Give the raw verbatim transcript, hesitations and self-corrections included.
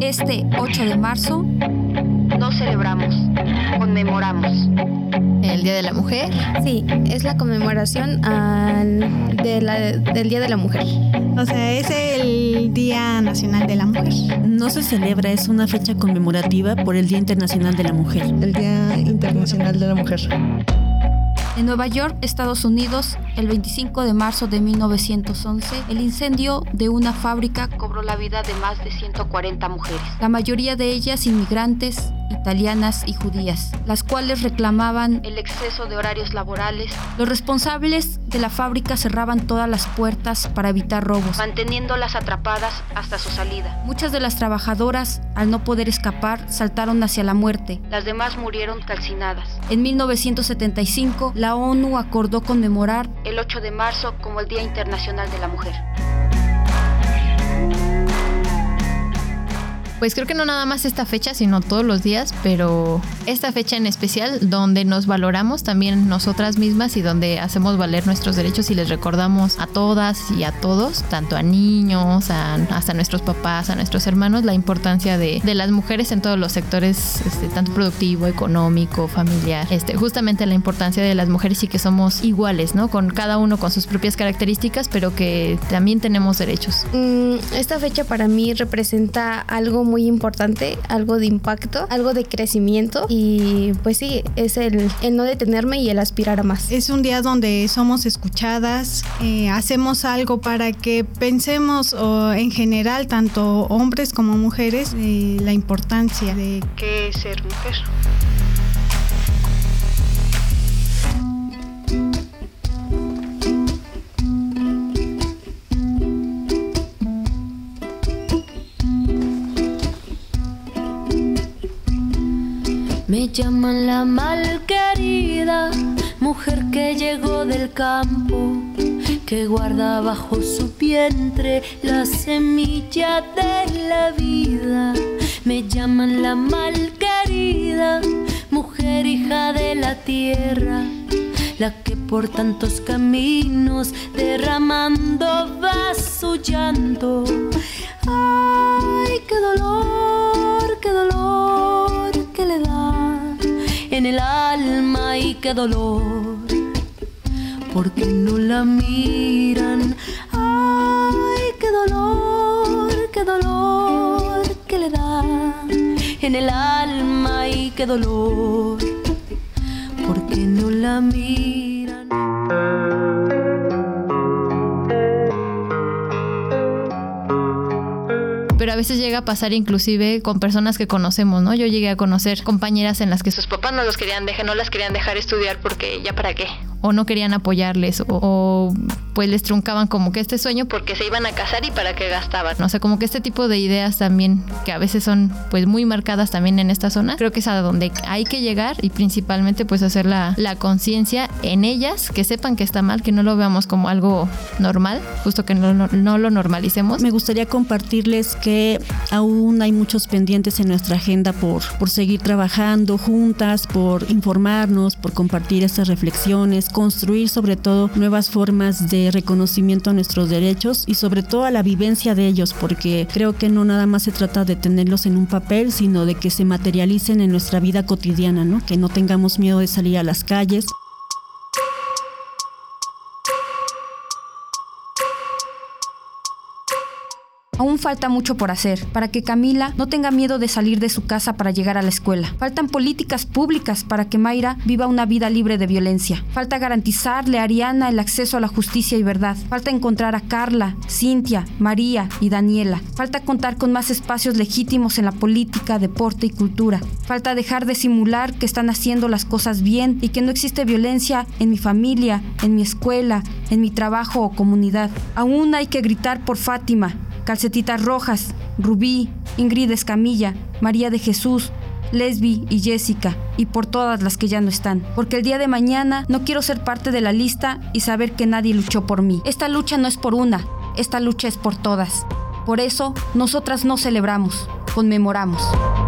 Este ocho de marzo no celebramos, conmemoramos. ¿El Día de la Mujer? Sí, es la conmemoración al, de la, del Día de la Mujer. O sea, es el Día Nacional de la Mujer. No se celebra, es una fecha conmemorativa por el Día Internacional de la Mujer. El Día Internacional de la Mujer. En Nueva York, Estados Unidos, el veinticinco de marzo de mil novecientos once, el incendio de una fábrica cobró la vida de más de ciento cuarenta mujeres, la mayoría de ellas inmigrantes, italianas y judías, las cuales reclamaban el exceso de horarios laborales. Los responsables de la fábrica cerraban todas las puertas para evitar robos, manteniéndolas atrapadas hasta su salida. Muchas de las trabajadoras, al no poder escapar, saltaron hacia la muerte. Las demás murieron calcinadas. En mil novecientos setenta y cinco, la ONU acordó conmemorar el ocho de marzo como el Día Internacional de la Mujer. Pues creo que no nada más esta fecha, sino todos los días, pero esta fecha en especial, donde nos valoramos también nosotras mismas y donde hacemos valer nuestros derechos y les recordamos a todas y a todos, tanto a niños, a, hasta a nuestros papás, a nuestros hermanos, la importancia de, de las mujeres en todos los sectores, este, tanto productivo, económico, familiar, este, justamente la importancia de las mujeres y que somos iguales, ¿no? Con cada uno con sus propias características, pero que también tenemos derechos. Mm, esta fecha para mí representa algo muy muy importante, algo de impacto, algo de crecimiento y pues sí, es el, el no detenerme y el aspirar a más. Es un día donde somos escuchadas, eh, hacemos algo para que pensemos oh, en general, tanto hombres como mujeres, eh, la importancia de qué es ser mujer. Me llaman la malquerida, mujer que llegó del campo, que guarda bajo su vientre la semilla de la vida. Me llaman la malquerida, mujer hija de la tierra, la que por tantos caminos derramando va su llanto. Ay, qué dolor, qué dolor que le da en el alma y qué dolor, porque no la miran. Ay, qué dolor, qué dolor que le da en el alma y qué dolor, porque no la miran. Pero a veces llega a pasar inclusive con personas que conocemos, ¿no? Yo llegué a conocer compañeras en las que sus papás no los querían dejar, no las querían dejar estudiar porque ya para qué. O no querían apoyarles o, o pues les truncaban como que este sueño porque se iban a casar y para qué gastaban. O sea, como que este tipo de ideas también que a veces son pues muy marcadas también en esta zona. Creo que es a donde hay que llegar y principalmente pues hacer la, la conciencia en ellas, que sepan que está mal, que no lo veamos como algo normal, justo que no, no, no lo normalicemos. Me gustaría compartirles que Que aún hay muchos pendientes en nuestra agenda por, por seguir trabajando juntas, por informarnos, por compartir estas reflexiones, construir sobre todo nuevas formas de reconocimiento a nuestros derechos y sobre todo a la vivencia de ellos, porque creo que no nada más se trata de tenerlos en un papel, sino de que se materialicen en nuestra vida cotidiana, ¿no? Que no tengamos miedo de salir a las calles. Aún falta mucho por hacer para que Camila no tenga miedo de salir de su casa para llegar a la escuela. Faltan políticas públicas para que Mayra viva una vida libre de violencia. Falta garantizarle a Ariana el acceso a la justicia y verdad. Falta encontrar a Carla, Cintia, María y Daniela. Falta contar con más espacios legítimos en la política, deporte y cultura. Falta dejar de simular que están haciendo las cosas bien y que no existe violencia en mi familia, en mi escuela, en mi trabajo o comunidad. Aún hay que gritar por Fátima, Calcetitas Rojas, Rubí, Ingrid Escamilla, María de Jesús, Lesbi y Jessica, y por todas las que ya no están. Porque el día de mañana no quiero ser parte de la lista y saber que nadie luchó por mí. Esta lucha no es por una, esta lucha es por todas. Por eso, nosotras no celebramos, conmemoramos.